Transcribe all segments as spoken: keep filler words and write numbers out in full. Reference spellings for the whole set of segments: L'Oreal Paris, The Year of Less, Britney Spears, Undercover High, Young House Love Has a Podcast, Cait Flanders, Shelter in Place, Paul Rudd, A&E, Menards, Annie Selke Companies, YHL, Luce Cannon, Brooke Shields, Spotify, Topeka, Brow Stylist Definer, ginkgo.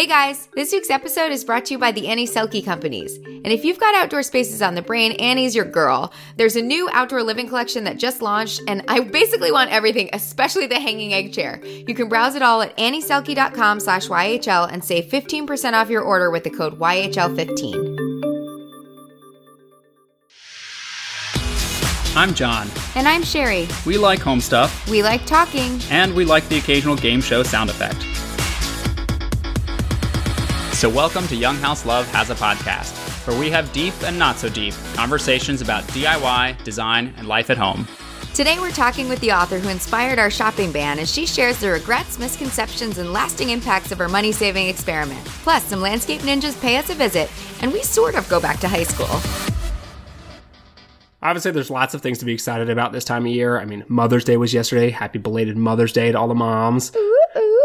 Hey guys, this week's episode is brought to you by the Annie Selke Companies. And if you've got outdoor spaces on the brain, Annie's your girl. There's a new outdoor living collection that just launched, and I basically want everything, especially the hanging egg chair. You can browse it all at annieselke.com slash YHL and save fifteen percent off your order with the code Y H L fifteen. I'm John. And I'm Sherry. We like home stuff. We like talking. And we like the occasional game show sound effect. So welcome to Young House Love Has a Podcast, where we have deep and not so deep conversations about D I Y, design, and life at home. Today we're talking with the author who inspired our shopping ban as she shares the regrets, misconceptions, and lasting impacts of her money-saving experiment. Plus, some landscape ninjas pay us a visit, and we sort of go back to high school. I would say there's lots of things to be excited about this time of year. I mean, Mother's Day was yesterday. Happy belated Mother's Day to all the moms. Ooh, ooh.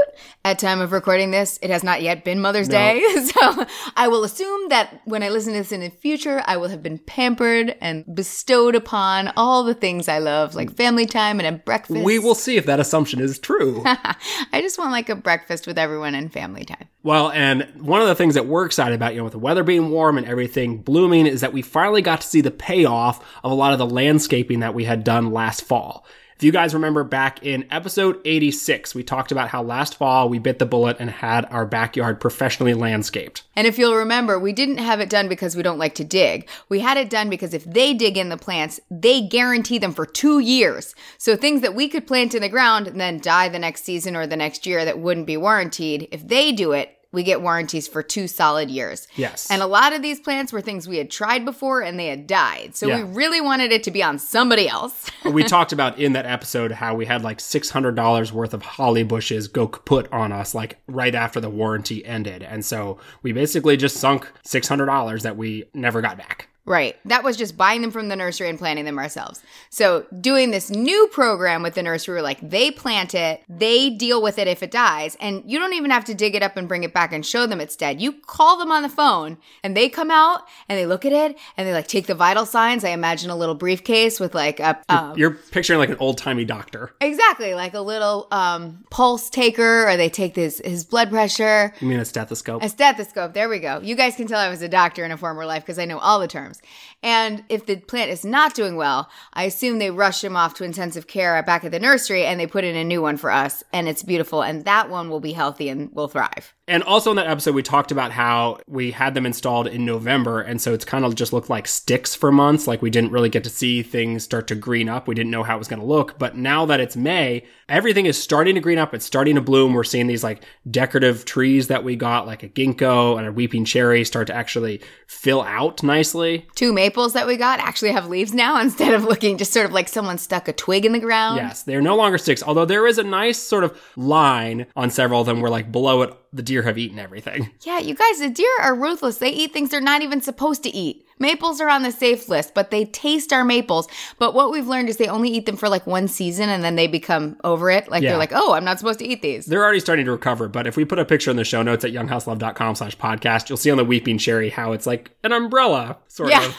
At time of recording this, it has not yet been Mother's no. Day. So I will assume that when I listen to this in the future, I will have been pampered and bestowed upon all the things I love, like family time and a breakfast. We will see if that assumption is true. I just want like a breakfast with everyone and family time. Well, and one of the things that we're excited about, you know, with the weather being warm and everything blooming, is that we finally got to see the payoff of a lot of the landscaping that we had done last fall. If you guys remember back in episode eighty-six, we talked about how last fall we bit the bullet and had our backyard professionally landscaped. And if you'll remember, we didn't have it done because we don't like to dig. We had it done because if they dig in the plants, they guarantee them for two years. So things that we could plant in the ground and then die the next season or the next year that wouldn't be warranted, if they do it, we get warranties for two solid years. Yes. And a lot of these plants were things we had tried before and they had died. So yeah. we really wanted it to be on somebody else. We talked about in that episode how we had like six hundred dollars worth of holly bushes go kaput on us like right after the warranty ended. And so we basically just sunk six hundred dollars that we never got back. Right. That was just buying them from the nursery and planting them ourselves. So doing this new program with the nursery, we're like, they plant it, they deal with it if it dies, and you don't even have to dig it up and bring it back and show them it's dead. You call them on the phone, and they come out, and they look at it, and they like take the vital signs. I imagine a little briefcase with like a... Um, you're, you're picturing like an old-timey doctor. Exactly. Like a little um, pulse taker, or they take this, his blood pressure. You mean a stethoscope? A stethoscope. There we go. You guys can tell I was a doctor in a former life because I know all the terms. And if the plant is not doing well, I assume they rush him off to intensive care back at the nursery and they put in a new one for us. And it's beautiful. And that one will be healthy and will thrive. And also in that episode, we talked about how we had them installed in November. And so it's kind of just looked like sticks for months. Like we didn't really get to see things start to green up. We didn't know how it was going to look. But now that it's May, everything is starting to green up. It's starting to bloom. We're seeing these like decorative trees that we got, like a ginkgo and a weeping cherry, start to actually fill out nicely. Two maples that we got actually have leaves now instead of looking just sort of like someone stuck a twig in the ground. Yes, they're no longer sticks. Although there is a nice sort of line on several of them where like below it, the deer have eaten everything. Yeah, you guys, the deer are ruthless. They eat things they're not even supposed to eat. Maples are on the safe list, but they taste our maples. But what we've learned is they only eat them for like one season and then they become over it. Like yeah. they're like, oh, I'm not supposed to eat these. They're already starting to recover. But if we put a picture in the show notes at younghouselove.com slash podcast, you'll see on the weeping cherry how it's like an umbrella sort yeah. of.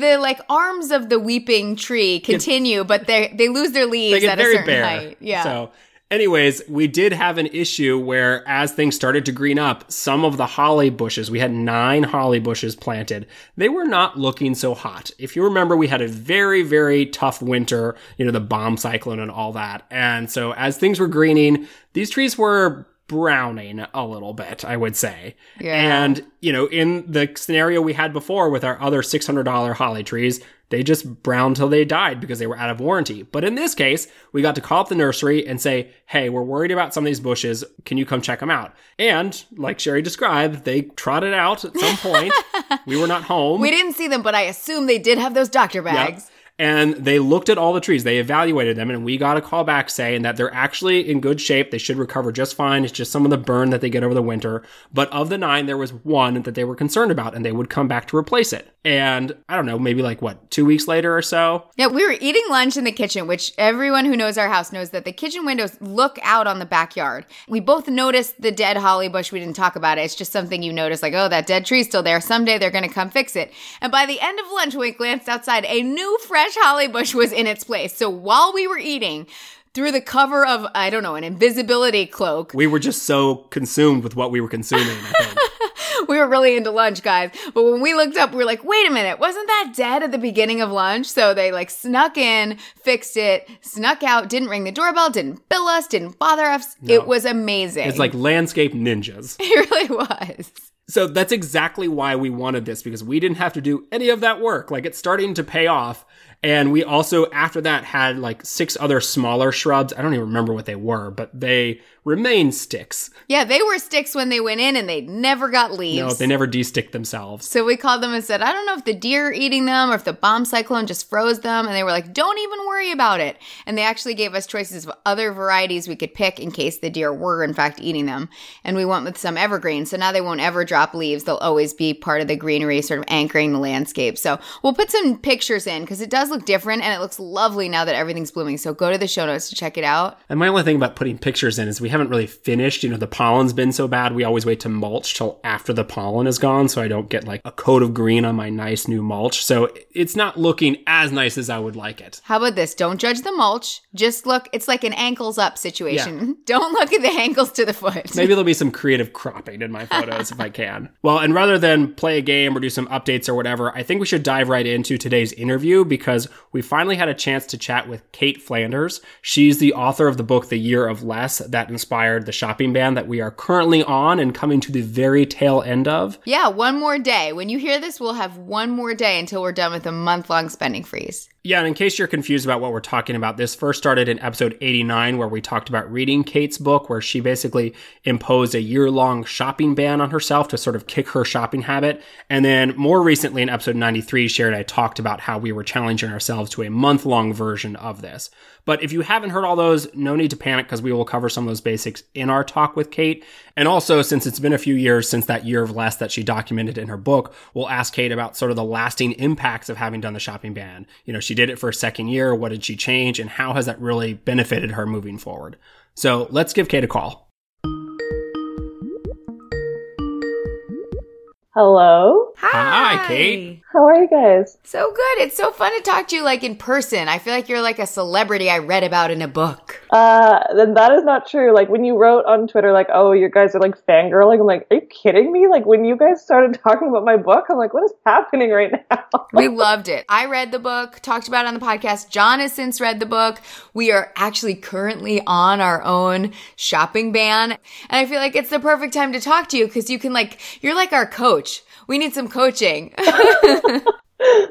The like arms of the weeping tree continue, it's, but they they lose their leaves they get at very a certain bare. Height. Yeah. So anyways, we did have an issue where as things started to green up, some of the holly bushes, we had nine holly bushes planted, they were not looking so hot. If you remember, we had a very, very tough winter, you know, the bomb cyclone and all that. And so as things were greening, these trees were browning a little bit, I would say. Yeah. And, you know, in the scenario we had before with our other six hundred dollars holly trees, they just browned till they died because they were out of warranty. But in this case, we got to call up the nursery and say, hey, we're worried about some of these bushes. Can you come check them out? And like Sherry described, they trotted out at some point. We were not home. We didn't see them, but I assume they did have those doctor bags. Yep. And they looked at all the trees. They evaluated them, and we got a call back saying that they're actually in good shape. They should recover just fine. It's just some of the burn that they get over the winter. But of the nine, there was one that they were concerned about, and they would come back to replace it. And I don't know, maybe like, what, two weeks later or so? Yeah, we were eating lunch in the kitchen, which everyone who knows our house knows that the kitchen windows look out on the backyard. We both noticed the dead holly bush. We didn't talk about it. It's just something you notice, like, oh, that dead tree's still there. Someday they're going to come fix it. And by the end of lunch, when we glanced outside, a new fresh holly bush was in its place. So while we were eating, through the cover of, I don't know, an invisibility cloak. We were just so consumed with what we were consuming, I think. We were really into lunch, guys. But when we looked up, we were like, wait a minute, wasn't that dead at the beginning of lunch? So they like snuck in, fixed it, snuck out, didn't ring the doorbell, didn't bill us, didn't bother us. No. It was amazing. It's like landscape ninjas. It really was. So that's exactly why we wanted this, because we didn't have to do any of that work. Like, it's starting to pay off. And we also, after that, had like six other smaller shrubs. I don't even remember what they were, but they remain sticks. Yeah, they were sticks when they went in, and they never got leaves. No, they never de-sticked themselves. So we called them and said, I don't know if the deer are eating them or if the bomb cyclone just froze them. And they were like, don't even worry about it. And they actually gave us choices of other varieties we could pick in case the deer were, in fact, eating them. And we went with some evergreens. So now they won't ever drop leaves. They'll always be part of the greenery, sort of anchoring the landscape. So we'll put some pictures in because it does look different, and it looks lovely now that everything's blooming. So go to the show notes to check it out. And my only thing about putting pictures in is we haven't really finished. You know, the pollen's been so bad, we always wait to mulch till after the pollen is gone, so I don't get like a coat of green on my nice new mulch. So it's not looking as nice as I would like it. How about this? Don't judge the mulch. Just look. It's like an ankles up situation. Yeah. Don't look at the ankles to the foot. Maybe there'll be some creative cropping in my photos if I can. Well, and rather than play a game or do some updates or whatever, I think we should dive right into today's interview, because we finally had a chance to chat with Cait Flanders. She's the author of the book, The Year of Less, that inspired the shopping ban that we are currently on and coming to the very tail end of. Yeah, one more day. When you hear this, we'll have one more day until we're done with a month-long spending freeze. Yeah, and in case you're confused about what we're talking about, this first started in episode eighty-nine, where we talked about reading Cait's book, where she basically imposed a year-long shopping ban on herself to sort of kick her shopping habit. And then more recently in episode ninety-three, Sharon and I talked about how we were challenging ourselves to a month-long version of this. But if you haven't heard all those, no need to panic, because we will cover some of those basics in our talk with Cait. And also, since it's been a few years since that year of less that she documented in her book, we'll ask Cait about sort of the lasting impacts of having done the shopping ban. You know, she did it for a second year. What did she change, and how has that really benefited her moving forward? So let's give Cait a call. Hello. Hi. Hi, Cait. How are you guys? So good. It's so fun to talk to you like in person. I feel like you're like a celebrity I read about in a book. Uh, then that is not true. Like when you wrote on Twitter, like, oh, you guys are like fangirling. I'm like, are you kidding me? Like when you guys started talking about my book, I'm like, what is happening right now? We loved it. I read the book, talked about it on the podcast. John has since read the book. We are actually currently on our own shopping ban. And I feel like it's the perfect time to talk to you because you can like, you're like our coach. We need some coaching.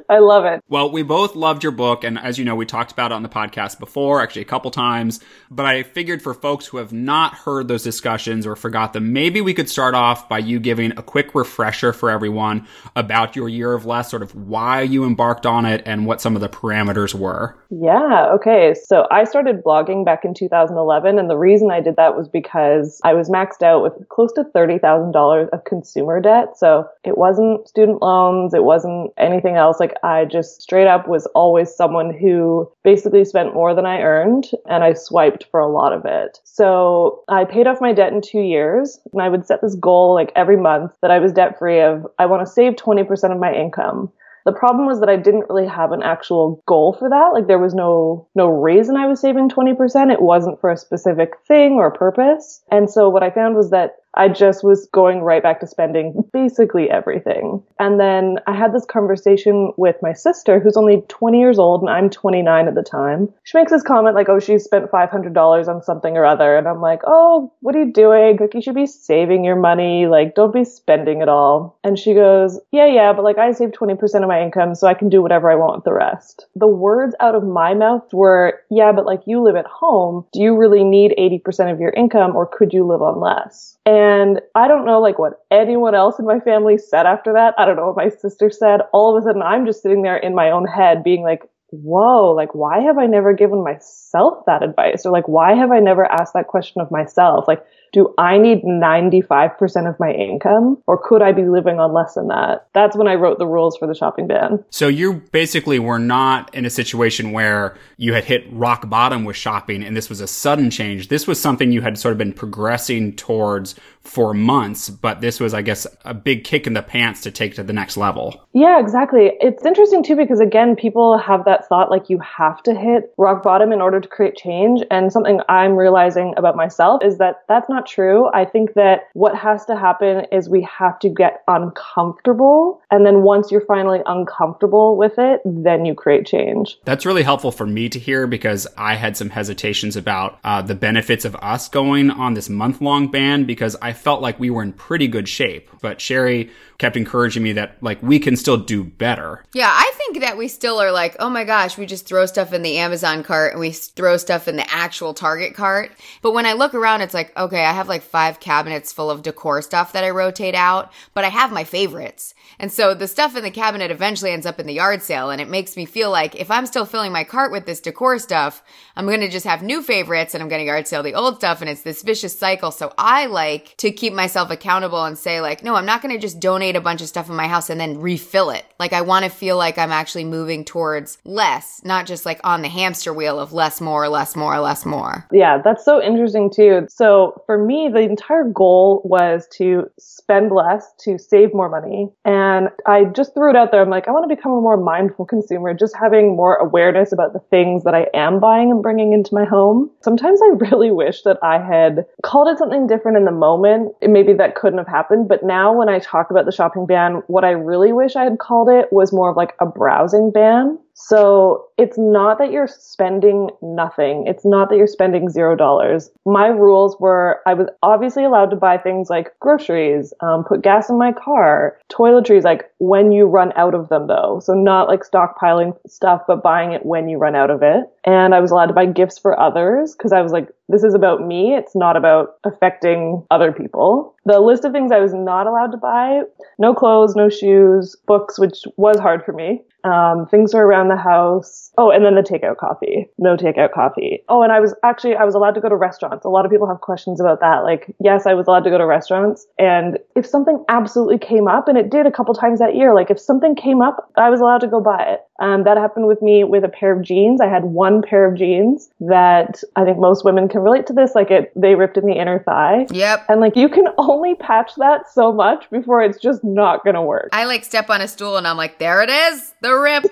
I love it. Well, we both loved your book. And as you know, we talked about it on the podcast before, actually a couple times. But I figured for folks who have not heard those discussions or forgot them, maybe we could start off by you giving a quick refresher for everyone about your year of less, sort of why you embarked on it and what some of the parameters were. Yeah. Okay. So I started blogging back in two thousand eleven. And the reason I did that was because I was maxed out with close to thirty thousand dollars of consumer debt. So it wasn't student loans. It wasn't anything else. else. Like I just straight up was always someone who basically spent more than I earned, and I swiped for a lot of it. So I paid off my debt in two years and I would set this goal like every month that I was debt free of, I want to save twenty percent of my income. The problem was that I didn't really have an actual goal for that. Like there was no no reason I was saving twenty percent. It wasn't for a specific thing or purpose. And so what I found was that I just was going right back to spending basically everything. And then I had this conversation with my sister, who's only twenty years old, and I'm twenty-nine at the time. She makes this comment like, oh, she spent five hundred dollars on something or other. And I'm like, oh, what are you doing? Like, you should be saving your money. Like, don't be spending it all. And she goes, yeah, yeah, but like I save twenty percent of my income, so I can do whatever I want with the rest. The words out of my mouth were, yeah, but like you live at home. Do you really need eighty percent of your income, or could you live on less? And And I don't know like what anyone else in my family said after that. I don't know what my sister said. All of a sudden, I'm just sitting there in my own head being like, whoa, like, why have I never given myself that advice? Or like, why have I never asked that question of myself? Like, do I need ninety-five percent of my income, or could I be living on less than that? That's when I wrote the rules for the shopping ban. So you basically were not in a situation where you had hit rock bottom with shopping and this was a sudden change. This was something you had sort of been progressing towards for months, but this was, I guess, a big kick in the pants to take to the next level. Yeah, exactly. It's interesting too, because again, people have that thought like you have to hit rock bottom in order to create change. And something I'm realizing about myself is that that's not true. I think that what has to happen is we have to get uncomfortable. And then once you're finally uncomfortable with it, then you create change. That's really helpful for me to hear, because I had some hesitations about uh, the benefits of us going on this month-long ban, because I felt like we were in pretty good shape. But Sherry kept encouraging me that like we can still do better. Yeah, I think that we still are like, oh my gosh, we just throw stuff in the Amazon cart and we throw stuff in the actual Target cart. But when I look around, it's like, okay, I have like five cabinets full of decor stuff that I rotate out, but I have my favorites. And so the stuff in the cabinet eventually ends up in the yard sale, and it makes me feel like if I'm still filling my cart with this decor stuff, I'm going to just have new favorites and I'm going to yard sale the old stuff, and it's this vicious cycle. So I like to keep myself accountable and say like, no, I'm not going to just donate a bunch of stuff in my house and then refill it. Like I want to feel like I'm actually moving towards less, not just like on the hamster wheel of less, more, less, more, less, more. Yeah, that's so interesting too. So for me, the entire goal was to spend less, to save more money. And I just threw it out there. I'm like, I want to become a more mindful consumer, just having more awareness about the things that I am buying and bringing into my home. Sometimes I really wish that I had called it something different in the moment. Maybe that couldn't have happened. But now when I talk about the shopping ban, what I really wish I had called it was more of like a browsing ban. So it's not that you're spending nothing. It's not that you're spending zero dollars. My rules were I was obviously allowed to buy things like groceries, um, put gas in my car, toiletries, like when you run out of them though. So not like stockpiling stuff, but buying it when you run out of it. And I was allowed to buy gifts for others because I was like, this is about me. It's not about affecting other people. The list of things I was not allowed to buy, no clothes, no shoes, books, which was hard for me. Um, things were around the house. Oh, and then the takeout coffee. No takeout coffee. Oh, and I was actually, I was allowed to go to restaurants. A lot of people have questions about that. Like, yes, I was allowed to go to restaurants. And if something absolutely came up, and it did a couple times that year, like if something came up, I was allowed to go buy it. Um, that happened with me with a pair of jeans. I had one pair of jeans that I think most women can relate to this. Like it, they ripped in the inner thigh. Yep. And like, you can only patch that so much before it's just not going to work. I like step on a stool and I'm like, there it is. The rip.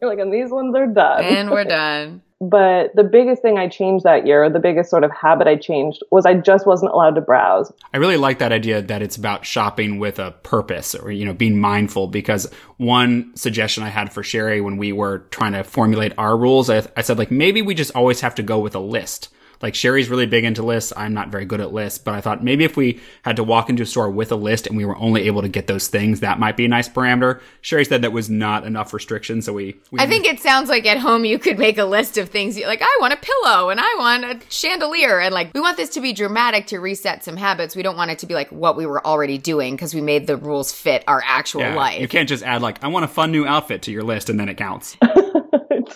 You're like, and these ones are done. And we're done. But the biggest thing I changed that year, the biggest sort of habit I changed, was I just wasn't allowed to browse. I really like that idea that it's about shopping with a purpose, or, you know, being mindful, because one suggestion I had for Sherry when we were trying to formulate our rules, I, I said, like, maybe we just always have to go with a list. Like Sherry's really big into lists. I'm not very good at lists, but I thought maybe if we had to walk into a store with a list and we were only able to get those things, that might be a nice parameter. Sherry said that was not enough restriction, so we... we I think it sounds like at home you could make a list of things. Like, I want a pillow and I want a chandelier. And like, we want this to be dramatic to reset some habits. We don't want it to be like what we were already doing because we made the rules fit our actual yeah, life. You can't just add like, I want a fun new outfit to your list and then it counts.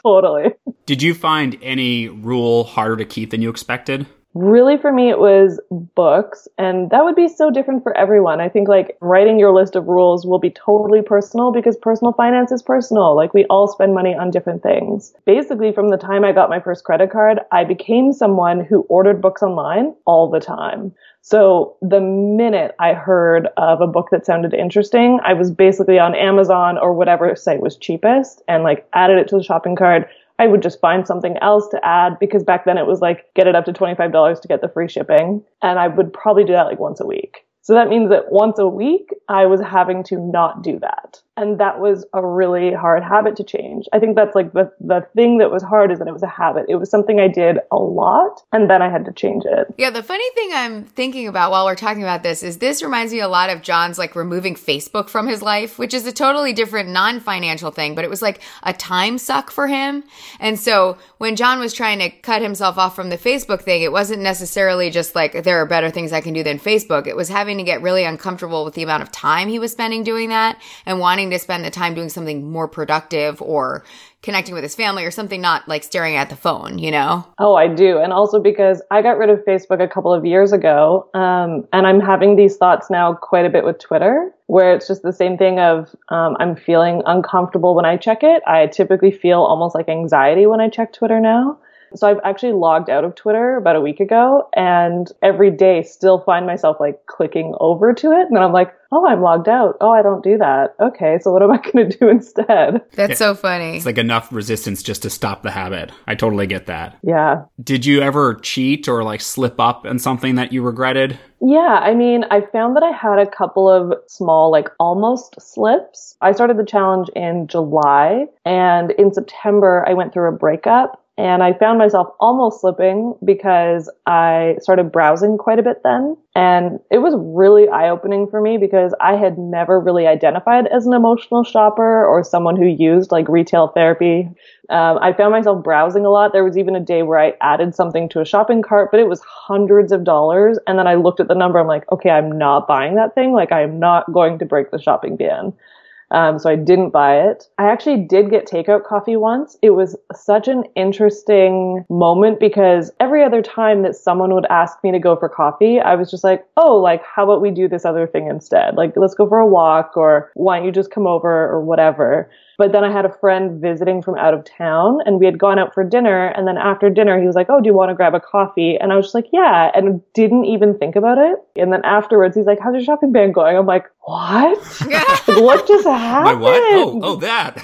Totally. Did you find any rule harder to keep than you expected? Really, for me, it was books. And that would be so different for everyone. I think like writing your list of rules will be totally personal because personal finance is personal. Like we all spend money on different things. Basically, from the time I got my first credit card, I became someone who ordered books online all the time. So the minute I heard of a book that sounded interesting, I was basically on Amazon or whatever site was cheapest and like added it to the shopping cart. I would just find something else to add because back then it was like, get it up to twenty-five dollars to get the free shipping. And I would probably do that like once a week. So that means that once a week, I was having to not do that. And that was a really hard habit to change. I think that's like the, the thing that was hard is that it was a habit. It was something I did a lot and then I had to change it. Yeah, the funny thing I'm thinking about while we're talking about this is this reminds me a lot of John's like removing Facebook from his life, which is a totally different non-financial thing, but it was like a time suck for him. And so when John was trying to cut himself off from the Facebook thing, it wasn't necessarily just like there are better things I can do than Facebook. It was having to get really uncomfortable with the amount of time he was spending doing that and wanting wanting to spend the time doing something more productive or connecting with his family or something, not like staring at the phone, you know? Oh, I do. And also because I got rid of Facebook a couple of years ago. Um, and I'm having these thoughts now quite a bit with Twitter, where it's just the same thing of um, I'm feeling uncomfortable when I check it. I typically feel almost like anxiety when I check Twitter now. So I've actually logged out of Twitter about a week ago, and every day still find myself like clicking over to it. And then I'm like, oh, I'm logged out. Oh, I don't do that. Okay, so what am I going to do instead? That's so funny. It's like enough resistance just to stop the habit. I totally get that. Yeah. Did you ever cheat or like slip up on something that you regretted? Yeah, I mean, I found that I had a couple of small, like almost slips. I started the challenge in July, and in September, I went through a breakup. And I found myself almost slipping because I started browsing quite a bit then. And it was really eye-opening for me because I had never really identified as an emotional shopper or someone who used like retail therapy. Um, I found myself browsing a lot. There was even a day where I added something to a shopping cart, but it was hundreds of dollars. And then I looked at the number. I'm like, okay, I'm not buying that thing. Like, I'm not going to break the shopping ban. Um, so I didn't buy it. I actually did get takeout coffee once. It was such an interesting moment because every other time that someone would ask me to go for coffee, I was just like, oh, like, how about we do this other thing instead? Like, let's go for a walk, or why don't you just come over, or whatever. But then I had a friend visiting from out of town, and we had gone out for dinner. And then after dinner, he was like, oh, do you want to grab a coffee? And I was just like, yeah, and didn't even think about it. And then afterwards, he's like, how's your shopping ban going? I'm like, what? What just happened? My what? Oh, oh, that.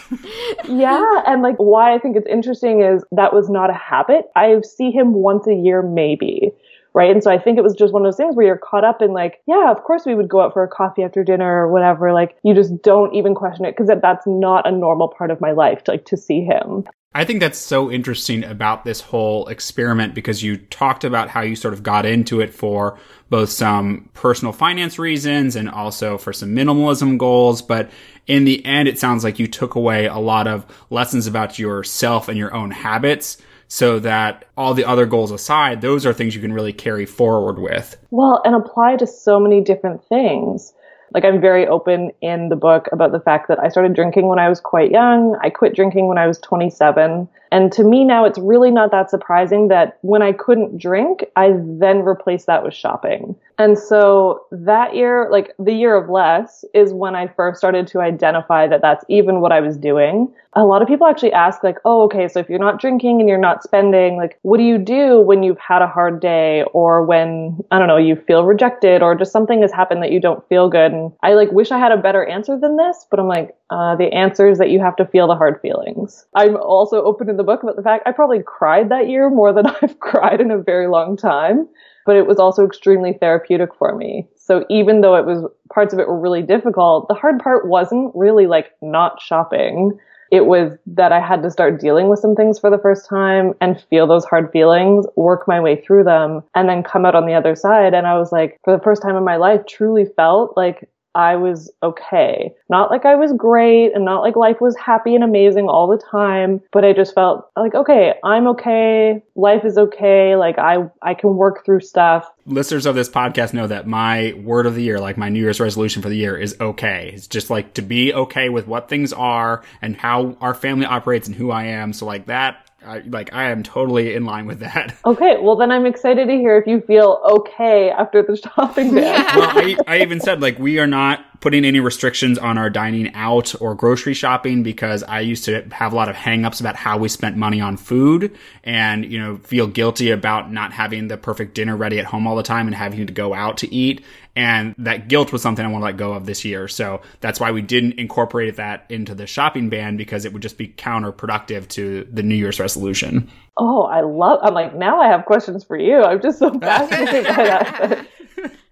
Yeah. And like, why I think it's interesting is that was not a habit. I see him once a year, maybe. Right. And so I think it was just one of those things where you're caught up in like, yeah, of course we would go out for a coffee after dinner or whatever. Like, you just don't even question it because that's not a normal part of my life, to, like, to see him. I think that's so interesting about this whole experiment because you talked about how you sort of got into it for both some personal finance reasons and also for some minimalism goals. But in the end, it sounds like you took away a lot of lessons about yourself and your own habits, so that all the other goals aside, those are things you can really carry forward with. Well, and apply to so many different things. Like, I'm very open in the book about the fact that I started drinking when I was quite young. I quit drinking when I was twenty-seven. And to me now, it's really not that surprising that when I couldn't drink, I then replaced that with shopping. And so that year, like the year of less, is when I first started to identify that that's even what I was doing. A lot of people actually ask like, oh, okay, so if you're not drinking and you're not spending, like, what do you do when you've had a hard day or when, I don't know, you feel rejected or just something has happened that you don't feel good? And I like wish I had a better answer than this, but I'm like, uh, the answer is that you have to feel the hard feelings. I'm also open in the book about the fact I probably cried that year more than I've cried in a very long time. But it was also extremely therapeutic for me. So even though it was, parts of it were really difficult, the hard part wasn't really like not shopping. It was that I had to start dealing with some things for the first time and feel those hard feelings, work my way through them, and then come out on the other side. And I was like, for the first time in my life, truly felt like I was okay. Not like I was great and not like life was happy and amazing all the time, but I just felt like, okay, I'm okay. Life is okay. Like I, I can work through stuff. Listeners of this podcast know that my word of the year, like my New Year's resolution for the year, is okay. It's just like to be okay with what things are and how our family operates and who I am. So like that, I, like I am totally in line with that. Okay, well then I'm excited to hear if you feel okay after the shopping ban. Yeah. Well, I, I even said like we are not putting any restrictions on our dining out or grocery shopping because I used to have a lot of hangups about how we spent money on food and, you know, feel guilty about not having the perfect dinner ready at home all the time and having to go out to eat. And that guilt was something I want to let go of this year. So that's why we didn't incorporate that into the shopping ban, because it would just be counterproductive to the New Year's resolution. Oh, I love, I'm like, now I have questions for you. I'm just so fascinated by that.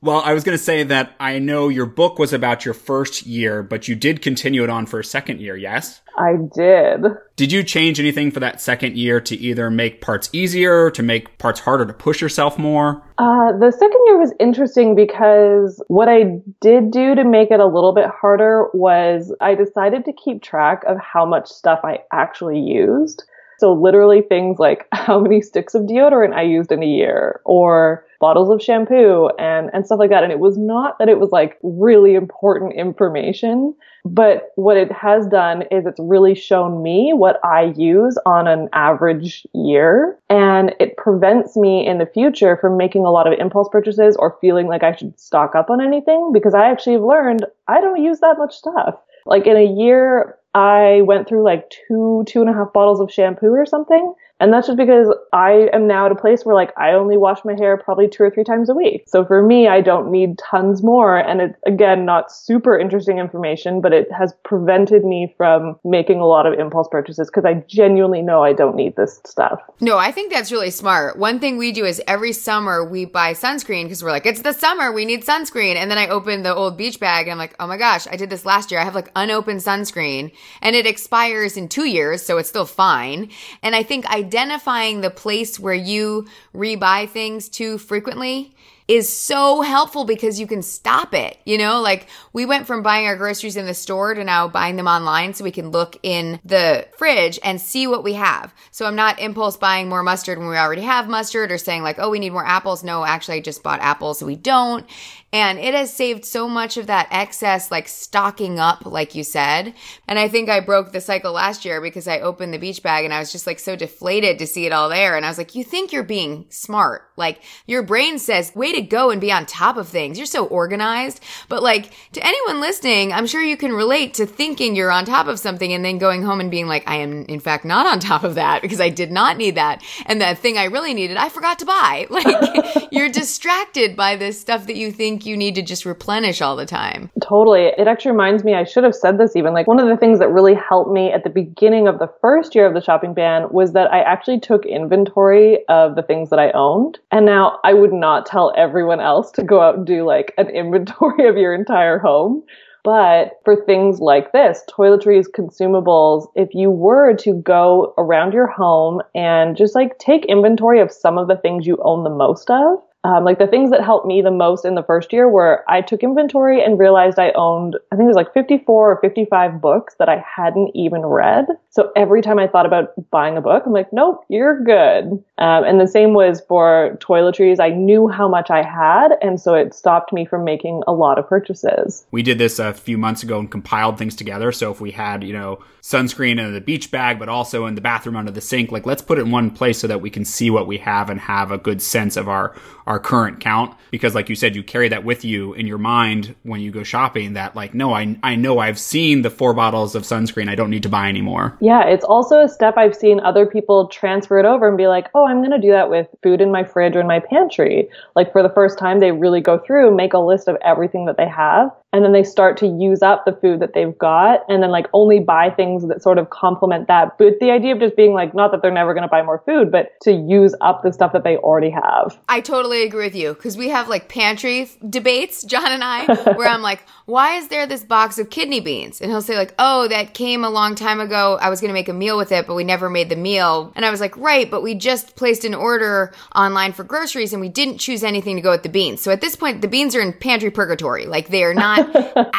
Well, I was going to say that I know your book was about your first year, but you did continue it on for a second year, yes? I did. Did you change anything for that second year to either make parts easier, to make parts harder, to push yourself more? Uh, the second year was interesting because what I did do to make it a little bit harder was I decided to keep track of how much stuff I actually used. So literally things like how many sticks of deodorant I used in a year or bottles of shampoo and, and stuff like that. And it was not that it was like really important information, but what it has done is it's really shown me what I use on an average year. And it prevents me in the future from making a lot of impulse purchases or feeling like I should stock up on anything, because I actually have learned I don't use that much stuff. Like in a year, I went through like two, two and a half bottles of shampoo or something. And that's just because I am now at a place where like I only wash my hair probably two or three times a week. So for me, I don't need tons more. And it's, again, not super interesting information, but it has prevented me from making a lot of impulse purchases because I genuinely know I don't need this stuff. No, I think that's really smart. One thing we do is every summer we buy sunscreen because we're like, it's the summer, we need sunscreen. And then I open the old beach bag and I'm like, oh my gosh, I did this last year. I have like unopened sunscreen. And it expires in two years, so it's still fine. And I think identifying the place where you rebuy things too frequently is so helpful because you can stop it. You know, like we went from buying our groceries in the store to now buying them online so we can look in the fridge and see what we have. So I'm not impulse buying more mustard when we already have mustard or saying like, oh, we need more apples. No, actually I just bought apples, so we don't. And it has saved so much of that excess, like stocking up, like you said. And I think I broke the cycle last year because I opened the beach bag and I was just like so deflated to see it all there. And I was like, you think you're being smart. Like your brain says, way to go and be on top of things. You're so organized. But like to anyone listening, I'm sure you can relate to thinking you're on top of something and then going home and being like, I am in fact not on top of that because I did not need that. And that thing I really needed, I forgot to buy. Like you're distracted by this stuff that you think you need to just replenish all the time. Totally. It actually reminds me, I should have said this even, like one of the things that really helped me at the beginning of the first year of the shopping ban was that I actually took inventory of the things that I owned. And now I would not tell everyone else to go out and do like an inventory of your entire home. But for things like this, toiletries, consumables, if you were to go around your home and just like take inventory of some of the things you own the most of, Um, like the things that helped me the most in the first year were I took inventory and realized I owned, I think it was like fifty-four or fifty-five books that I hadn't even read. So every time I thought about buying a book, I'm like, nope, you're good. Um, and the same was for toiletries. I knew how much I had, and so it stopped me from making a lot of purchases. We did this a few months ago and compiled things together. So if we had, you know, sunscreen in the beach bag, but also in the bathroom under the sink, like let's put it in one place so that we can see what we have and have a good sense of our our Our current count, because like you said, you carry that with you in your mind when you go shopping that like, no, I I know I've seen the four bottles of sunscreen. I don't need to buy anymore. Yeah, it's also a step I've seen other people transfer it over and be like, oh, I'm going to do that with food in my fridge or in my pantry. Like for the first time, they really go through, make a list of everything that they have. And then they start to use up the food that they've got and then like only buy things that sort of complement that. But the idea of just being like, not that they're never going to buy more food, but to use up the stuff that they already have. I totally agree with you because we have like pantry f- debates, John and I, where I'm like, why is there this box of kidney beans? And he'll say like, oh, that came a long time ago. I was going to make a meal with it, but we never made the meal. And I was like, right, but we just placed an order online for groceries and we didn't choose anything to go with the beans. So at this point, the beans are in pantry purgatory. Like they are not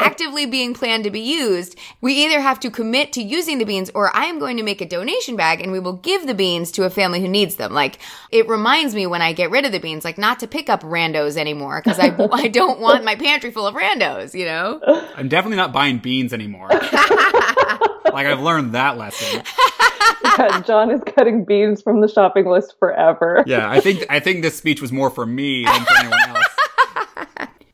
actively being planned to be used. We either have to commit to using the beans or I am going to make a donation bag and we will give the beans to a family who needs them. Like it reminds me when I get rid of the beans, like not to pick up randos anymore because I, I don't want my pantry full of randos, you know? I'm definitely not buying beans anymore. Like I've learned that lesson. Yeah, John is cutting beans from the shopping list forever. Yeah, I think I think this speech was more for me than for anyone else.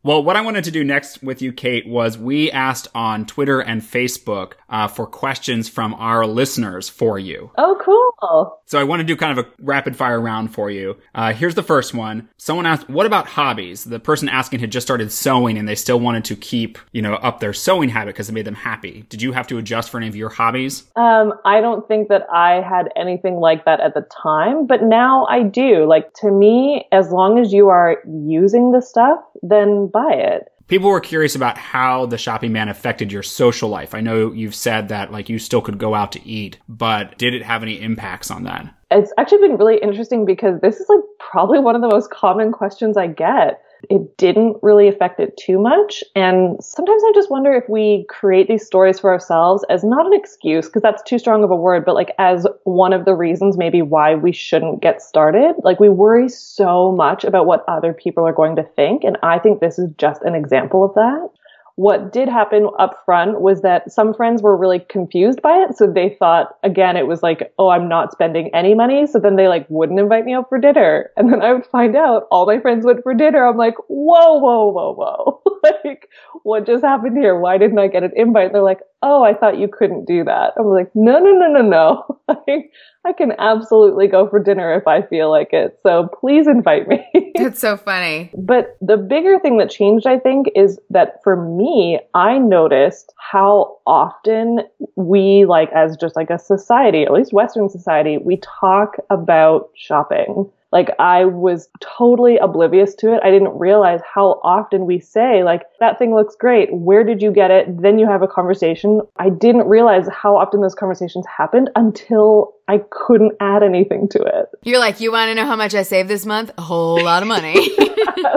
Well, what I wanted to do next with you, Cait, was we asked on Twitter and Facebook uh, for questions from our listeners for you. Oh, cool. So I want to do kind of a rapid fire round for you. Uh, here's the first one. Someone asked, what about hobbies? The person asking had just started sewing and they still wanted to keep, you know, up their sewing habit because it made them happy. Did you have to adjust for any of your hobbies? Um, I don't think that I had anything like that at the time, but now I do. Like to me, as long as you are using the stuff, then buy it. People were curious about how the shopping ban affected your social life. I know you've said that like you still could go out to eat, but did it have any impacts on that? It's actually been really interesting because this is like probably one of the most common questions I get. it didn't really affect it too much. And sometimes I just wonder if we create these stories for ourselves as not an excuse, because that's too strong of a word, but like as one of the reasons maybe why we shouldn't get started. Like we worry so much about what other people are going to think. And I think this is just an example of that. What did happen up front was that some friends were really confused by it. So they thought, again, it was like, oh, I'm not spending any money. So then they like wouldn't invite me out for dinner. And then I would find out all my friends went for dinner. I'm like, whoa, whoa, whoa, whoa. Like, what just happened here? Why didn't I get an invite? And they're like, oh, I thought you couldn't do that. I'm like, no, no, no, no, no. Like, I can absolutely go for dinner if I feel like it. So please invite me. That's so funny. But the bigger thing that changed, I think, is that for me, I noticed how often we, like, as just like a society, at least Western society, we talk about shopping. Like, I was totally oblivious to it. I didn't realize how often we say, like, that thing looks great. Where did you get it? Then you have a conversation. I didn't realize how often those conversations happened until I couldn't add anything to it. You're like, you want to know how much I saved this month? A whole lot of money.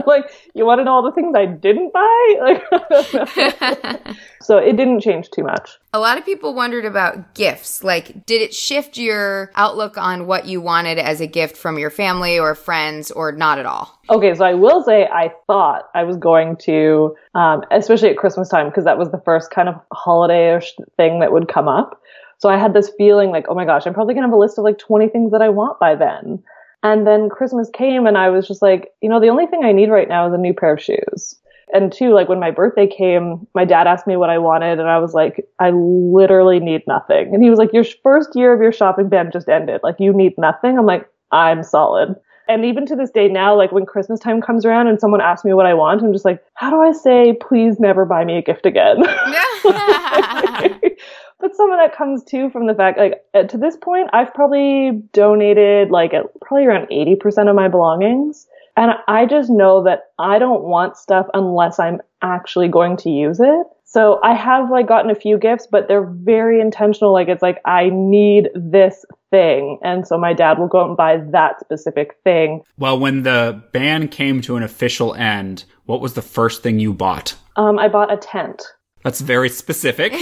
Like, you want to know all the things I didn't buy? Like, so it didn't change too much. A lot of people wondered about gifts. Like, did it shift your outlook on what you wanted as a gift from your family or friends, or not at all? Okay, so I will say I thought I was going to, um, especially at Christmas time, because that was the first kind of holiday-ish thing that would come up. So I had this feeling like, oh my gosh, I'm probably going to have a list of like twenty things that I want by then. And then Christmas came and I was just like, you know, the only thing I need right now is a new pair of shoes. And two, like when my birthday came, my dad asked me what I wanted and I was like, I literally need nothing. And he was like, your first year of your shopping ban just ended. Like, you need nothing. I'm like, I'm solid. And even to this day now, like when Christmas time comes around and someone asks me what I want, I'm just like, how do I say, please never buy me a gift again? But some of that comes too from the fact, like, to this point, I've probably donated like at probably around eighty percent of my belongings. And I just know that I don't want stuff unless I'm actually going to use it. So I have like gotten a few gifts, but they're very intentional. Like, it's like, I need this thing. And so my dad will go out and buy that specific thing. Well, when the ban came to an official end, what was the first thing you bought? Um, I bought a tent. That's very specific.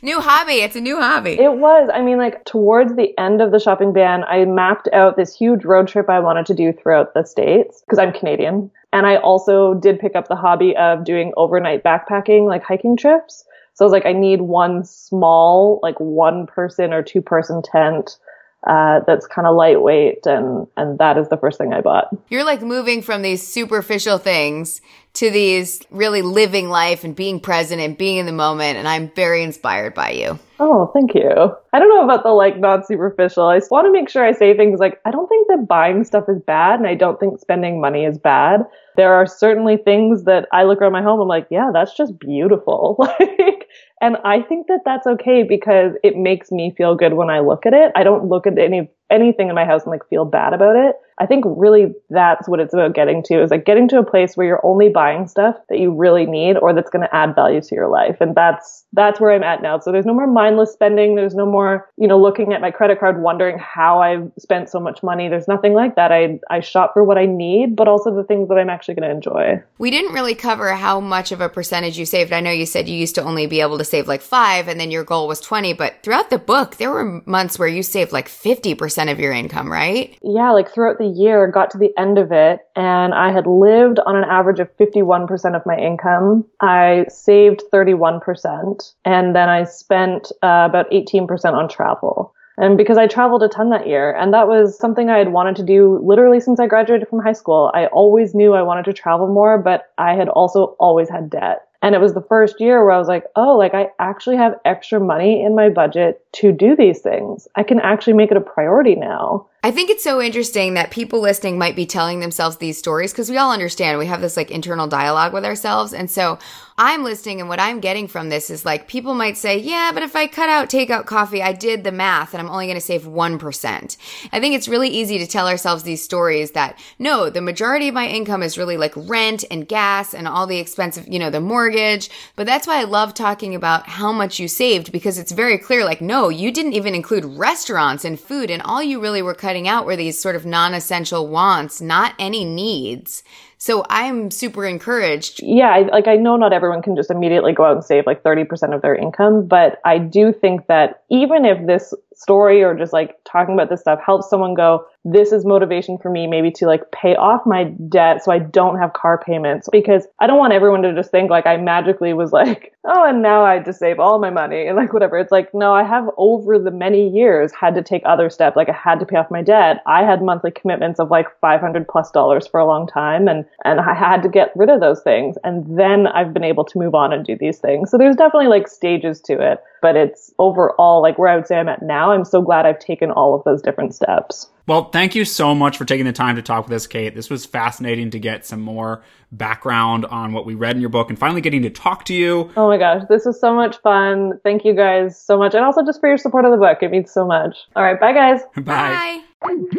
New hobby. It's a new hobby. It was. I mean, like towards the end of the shopping ban, I mapped out this huge road trip I wanted to do throughout the States because I'm Canadian. And I also did pick up the hobby of doing overnight backpacking, like hiking trips. So I was like, I need one small, like one person or two person tent. Uh, that's kind of lightweight, and, and that is the first thing I bought. You're like moving from these superficial things to these really living life and being present and being in the moment, and I'm very inspired by you. Oh, thank you. I don't know about the like not superficial. I want to make sure I say things like, I don't think that buying stuff is bad, and I don't think spending money is bad. There are certainly things that I look around my home, I'm like, yeah, that's just beautiful. Like, and I think that that's okay because it makes me feel good when I look at it. I don't look at any anything in my house and like feel bad about it. I think really that's what it's about getting to, is like getting to a place where you're only buying stuff that you really need or that's going to add value to your life. And that's that's where I'm at now. So there's no more mindless spending. There's no more, you know, looking at my credit card, wondering how I've spent so much money. There's nothing like that. I, I shop for what I need, but also the things that I'm actually going to enjoy. We didn't really cover how much of a percentage you saved. I know you said you used to only be able to save like five and then your goal was twenty, but throughout the book, there were months where you saved like fifty percent of your income, right? Yeah, like throughout the year, got to the end of it, and I had lived on an average of fifty-one percent of my income. I saved thirty-one percent, and then I spent uh, about eighteen percent on travel. And because I traveled a ton that year, and that was something I had wanted to do literally since I graduated from high school. I always knew I wanted to travel more, but I had also always had debt. And it was the first year where I was like, oh, like I actually have extra money in my budget to do these things. I can actually make it a priority now. I think it's so interesting that people listening might be telling themselves these stories because we all understand we have this like internal dialogue with ourselves. And so I'm listening and what I'm getting from this is like people might say, yeah, but if I cut out takeout coffee, I did the math and I'm only going to save one percent. I think it's really easy to tell ourselves these stories that no, the majority of my income is really like rent and gas and all the expensive, you know, the mortgage. But that's why I love talking about how much you saved because it's very clear like, no, you didn't even include restaurants and food and all you really were cutting cutting out were these sort of non-essential wants, not any needs. So I'm super encouraged. Yeah, I, like I know not everyone can just immediately go out and save like thirty percent of their income, but I do think that even if this story or just like talking about this stuff helps someone go, this is motivation for me maybe to like pay off my debt so I don't have car payments, because I don't want everyone to just think like I magically was like, oh, and now I just save all my money and like whatever. It's like, no, I have over the many years had to take other steps. Like I had to pay off my debt. I had monthly commitments of like five hundred plus dollars for a long time. And, and I had to get rid of those things. And then I've been able to move on and do these things. So there's definitely like stages to it, but it's overall like where I would say I'm at now. I'm so glad I've taken all of those different steps. Well, thank you so much for taking the time to talk with us, Cait. This was fascinating to get some more background on what we read in your book and finally getting to talk to you. Oh my gosh, this was so much fun. Thank you guys so much. And also just for your support of the book. It means so much. All right, bye guys. Bye. Bye.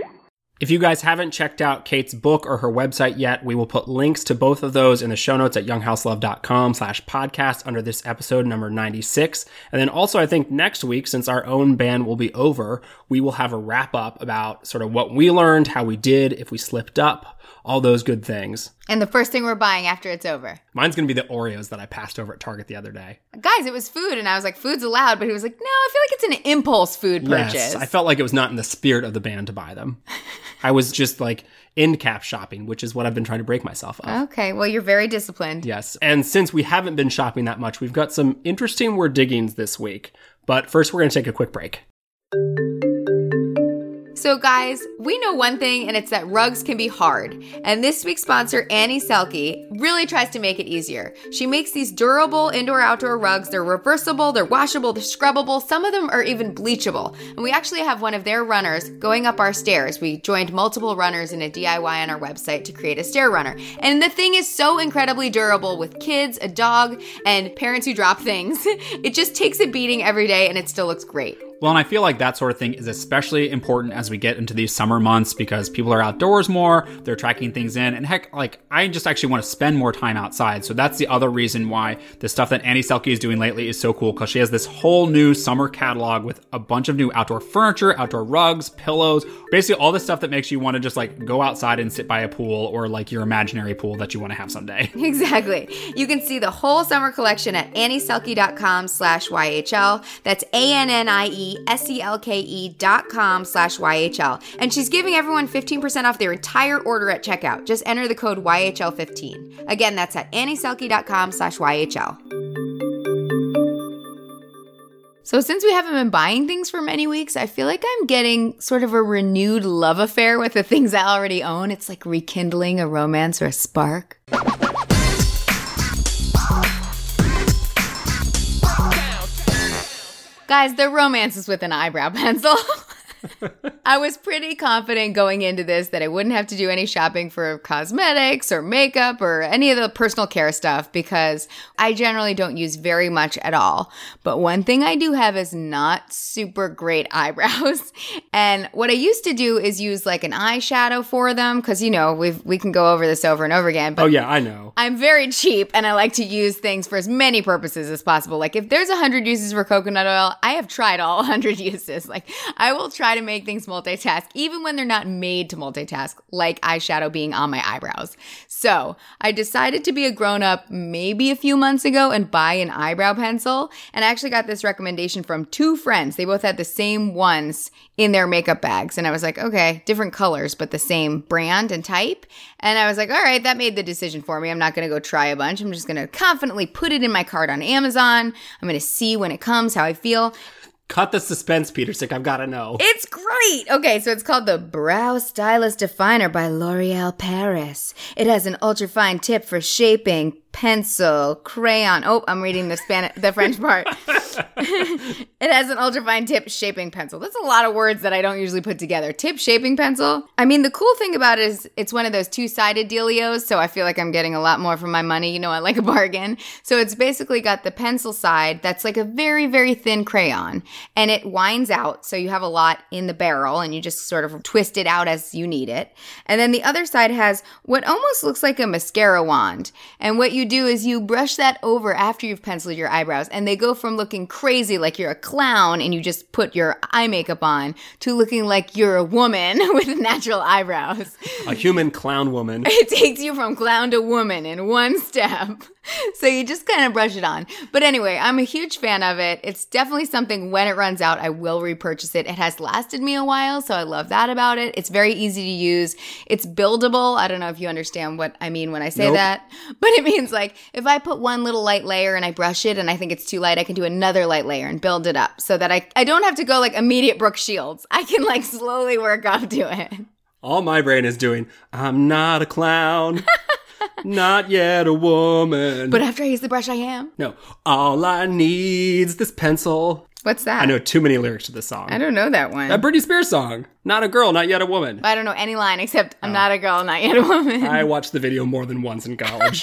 If you guys haven't checked out Cait's book or her website yet, we will put links to both of those in the show notes at younghouselove.com slash podcast under this episode number ninety-six. And then also I think next week, since our own ban will be over, we will have a wrap up about sort of what we learned, how we did, if we slipped up, all those good things. And the first thing we're buying after it's over. Mine's going to be the Oreos that I passed over at Target the other day. Guys, it was food, and I was like, food's allowed. But he was like, no, I feel like it's an impulse food purchase. Yes, I felt like it was not in the spirit of the ban to buy them. I was just like end cap shopping, which is what I've been trying to break myself of. Okay, well, you're very disciplined. Yes, and since we haven't been shopping that much, we've got some interesting word diggings this week. But first, we're going to take a quick break. So guys, we know one thing, and it's that rugs can be hard. And this week's sponsor, Annie Selke, really tries to make it easier. She makes these durable indoor-outdoor rugs. They're reversible, they're washable, they're scrubbable. Some of them are even bleachable. And we actually have one of their runners going up our stairs. We joined multiple runners in a D I Y on our website to create a stair runner. And the thing is so incredibly durable with kids, a dog, and parents who drop things. It just takes a beating every day, and it still looks great. Well, and I feel like that sort of thing is especially important as we get into these summer months because people are outdoors more, they're tracking things in, and heck, like, I just actually want to spend more time outside. So that's the other reason why the stuff that Annie Selke is doing lately is so cool, because she has this whole new summer catalog with a bunch of new outdoor furniture, outdoor rugs, pillows, basically all the stuff that makes you want to just like go outside and sit by a pool or like your imaginary pool that you want to have someday. Exactly. You can see the whole summer collection at annieselke.com slash YHL. That's A N N I E S-E-L-K-E dot com slash Y H L. And she's giving everyone fifteen percent off their entire order at checkout. Just enter the code Y H L fifteen. Again, that's at annieselke.com slash YHL. So since we haven't been buying things for many weeks, I feel like I'm getting sort of a renewed love affair with the things I already own. It's like rekindling a romance or a spark. Guys, the romance is with an eyebrow pencil. I was pretty confident going into this that I wouldn't have to do any shopping for cosmetics or makeup or any of the personal care stuff because I generally don't use very much at all. But one thing I do have is not super great eyebrows. And what I used to do is use like an eyeshadow for them because, you know, we we can go over this over and over again. But oh, yeah, I know. I'm very cheap and I like to use things for as many purposes as possible. Like if there's one hundred uses for coconut oil, I have tried all one hundred uses. Like I will try to make things multitask, even when they're not made to multitask, like eyeshadow being on my eyebrows. So I decided to be a grown-up maybe a few months ago and buy an eyebrow pencil. And I actually got this recommendation from two friends. They both had the same ones in their makeup bags. And I was like, okay, different colors, but the same brand and type. And I was like, all right, that made the decision for me. I'm not going to go try a bunch. I'm just going to confidently put it in my cart on Amazon. I'm going to see when it comes, how I feel. Cut the suspense, Petersick. I've got to know. It's great. Okay, so it's called the Brow Stylist Definer by L'Oreal Paris. It has an ultra-fine tip for shaping, pencil, crayon. Oh, I'm reading the Spanish, the French part. It has an ultra-fine tip shaping pencil. That's a lot of words that I don't usually put together. Tip shaping pencil. I mean, the cool thing about it is it's one of those two-sided dealios, so I feel like I'm getting a lot more for my money. You know, I like a bargain. So it's basically got the pencil side that's like a very, very thin crayon, and it winds out, so you have a lot in the barrel, and you just sort of twist it out as you need it. And then the other side has what almost looks like a mascara wand, and what you do is you brush that over after you've penciled your eyebrows, and they go from looking crazy like you're a clown and you just put your eye makeup on to looking like you're a woman with natural eyebrows. A human clown woman. It takes you from clown to woman in one step. So you just kind of brush it on. But anyway, I'm a huge fan of it. It's definitely something when it runs out, I will repurchase it. It has lasted me a while, so I love that about it. It's very easy to use. It's buildable. I don't know if you understand what I mean when I say nope. that. But it means like if I put one little light layer and I brush it and I think it's too light, I can do another light layer and build it up so that I, I don't have to go like immediate Brooke Shields. I can like slowly work up to it. All my brain is doing, I'm not a clown. Not yet a woman. But after I use the brush, I am. No. All I need's this pencil. What's that? I know too many lyrics to this song. I don't know that one. That Britney Spears song. Not a girl, not yet a woman. I don't know any line except I'm oh. not a girl, not yet a woman. I watched the video more than once in college.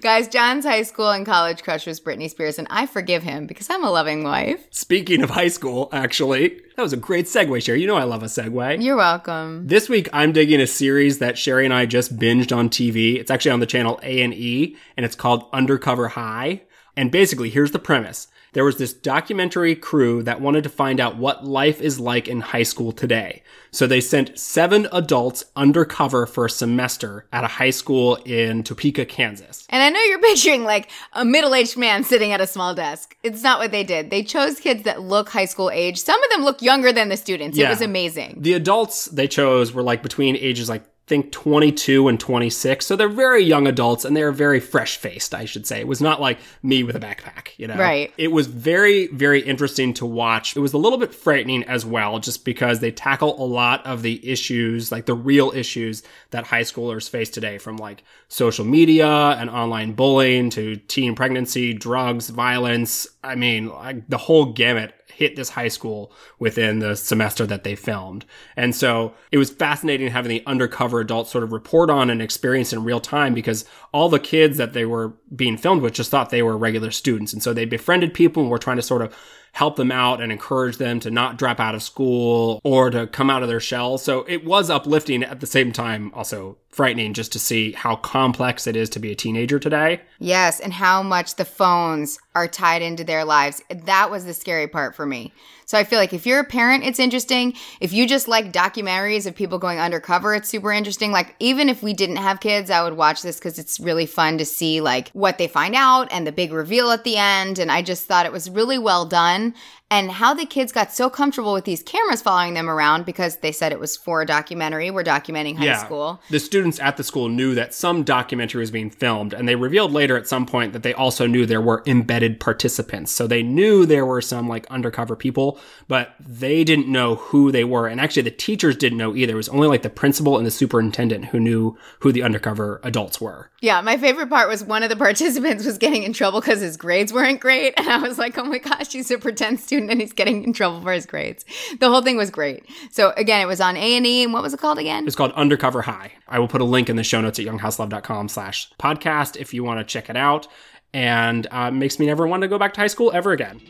Guys, John's high school and college crush was Britney Spears, and I forgive him because I'm a loving wife. Speaking of high school, actually, that was a great segue, Sherry. You know I love a segue. You're welcome. This week, I'm digging a series that Sherry and I just binged on T V. It's actually on the channel A and E, and it's called Undercover High. And basically, here's the premise. There was this documentary crew that wanted to find out what life is like in high school today. So they sent seven adults undercover for a semester at a high school in Topeka, Kansas. And I know you're picturing like a middle-aged man sitting at a small desk. It's not what they did. They chose kids that look high school age. Some of them look younger than the students. Yeah. It was amazing. The adults they chose were like between ages like think twenty-two and twenty-six. So they're very young adults and they're very fresh-faced, I should say. It was not like me with a backpack, you know? Right. It was very, very interesting to watch. It was a little bit frightening as well, just because they tackle a lot of the issues, like the real issues that high schoolers face today, from like social media and online bullying to teen pregnancy, drugs, violence. I mean, like the whole gamut hit this high school within the semester that they filmed. And so it was fascinating having the undercover adults sort of report on an experience in real time, because all the kids that they were being filmed with just thought they were regular students. And so they befriended people and were trying to sort of help them out and encourage them to not drop out of school or to come out of their shell. So it was uplifting, at the same time also frightening, just to see how complex it is to be a teenager today. Yes, and how much the phones are tied into their lives. That was the scary part for me. So I feel like if you're a parent, it's interesting. If you just like documentaries of people going undercover, it's super interesting. Like even if we didn't have kids, I would watch this because it's really fun to see like what they find out and the big reveal at the end. And I just thought it was really well done. And how the kids got so comfortable with these cameras following them around, because they said it was for a documentary. We're documenting high yeah. school. The students at the school knew that some documentary was being filmed, and they revealed later at some point that they also knew there were embedded participants. So they knew there were some like undercover people, but they didn't know who they were. And actually the teachers didn't know either. It was only like the principal and the superintendent who knew who the undercover adults were. Yeah, my favorite part was one of the participants was getting in trouble because his grades weren't great. And I was like, oh my gosh, he's a pretend student. And he's getting in trouble for his grades. The whole thing was great. So again, it was on A and E. And what was it called again? It's called Undercover High. I will put a link in the show notes at younghouselove.com slash podcast if you want to check it out. And uh, makes me never want to go back to high school ever again.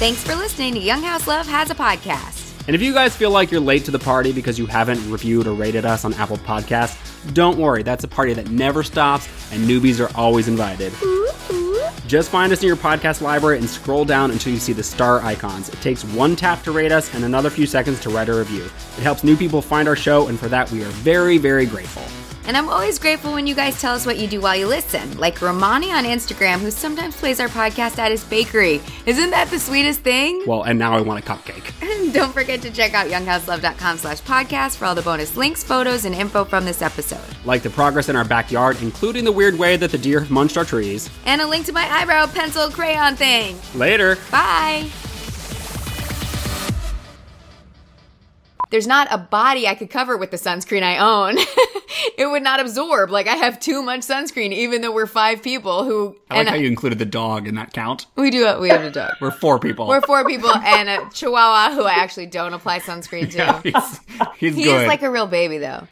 Thanks for listening to Young House Love Has a Podcast. And if you guys feel like you're late to the party because you haven't reviewed or rated us on Apple Podcasts, don't worry. That's a party that never stops, and newbies are always invited. Ooh, ooh. Just find us in your podcast library and scroll down until you see the star icons. It takes one tap to rate us and another few seconds to write a review. It helps new people find our show, and for that, we are very, very grateful. And I'm always grateful when you guys tell us what you do while you listen, like Romani on Instagram, who sometimes plays our podcast at his bakery. Isn't that the sweetest thing? Well, and now I want a cupcake. Don't forget to check out younghouselove.com slash podcast for all the bonus links, photos, and info from this episode. Like the progress in our backyard, including the weird way that the deer have munched our trees. And a link to my eyebrow pencil crayon thing. Later. Bye. There's not a body I could cover with the sunscreen I own. It would not absorb. Like, I have too much sunscreen, even though we're five people who... I like how I, you included the dog in that count. We do. We have a dog. We're four people. We're four people and a chihuahua who I actually don't apply sunscreen to. Yeah, he's, he's he good. He is like a real baby, though.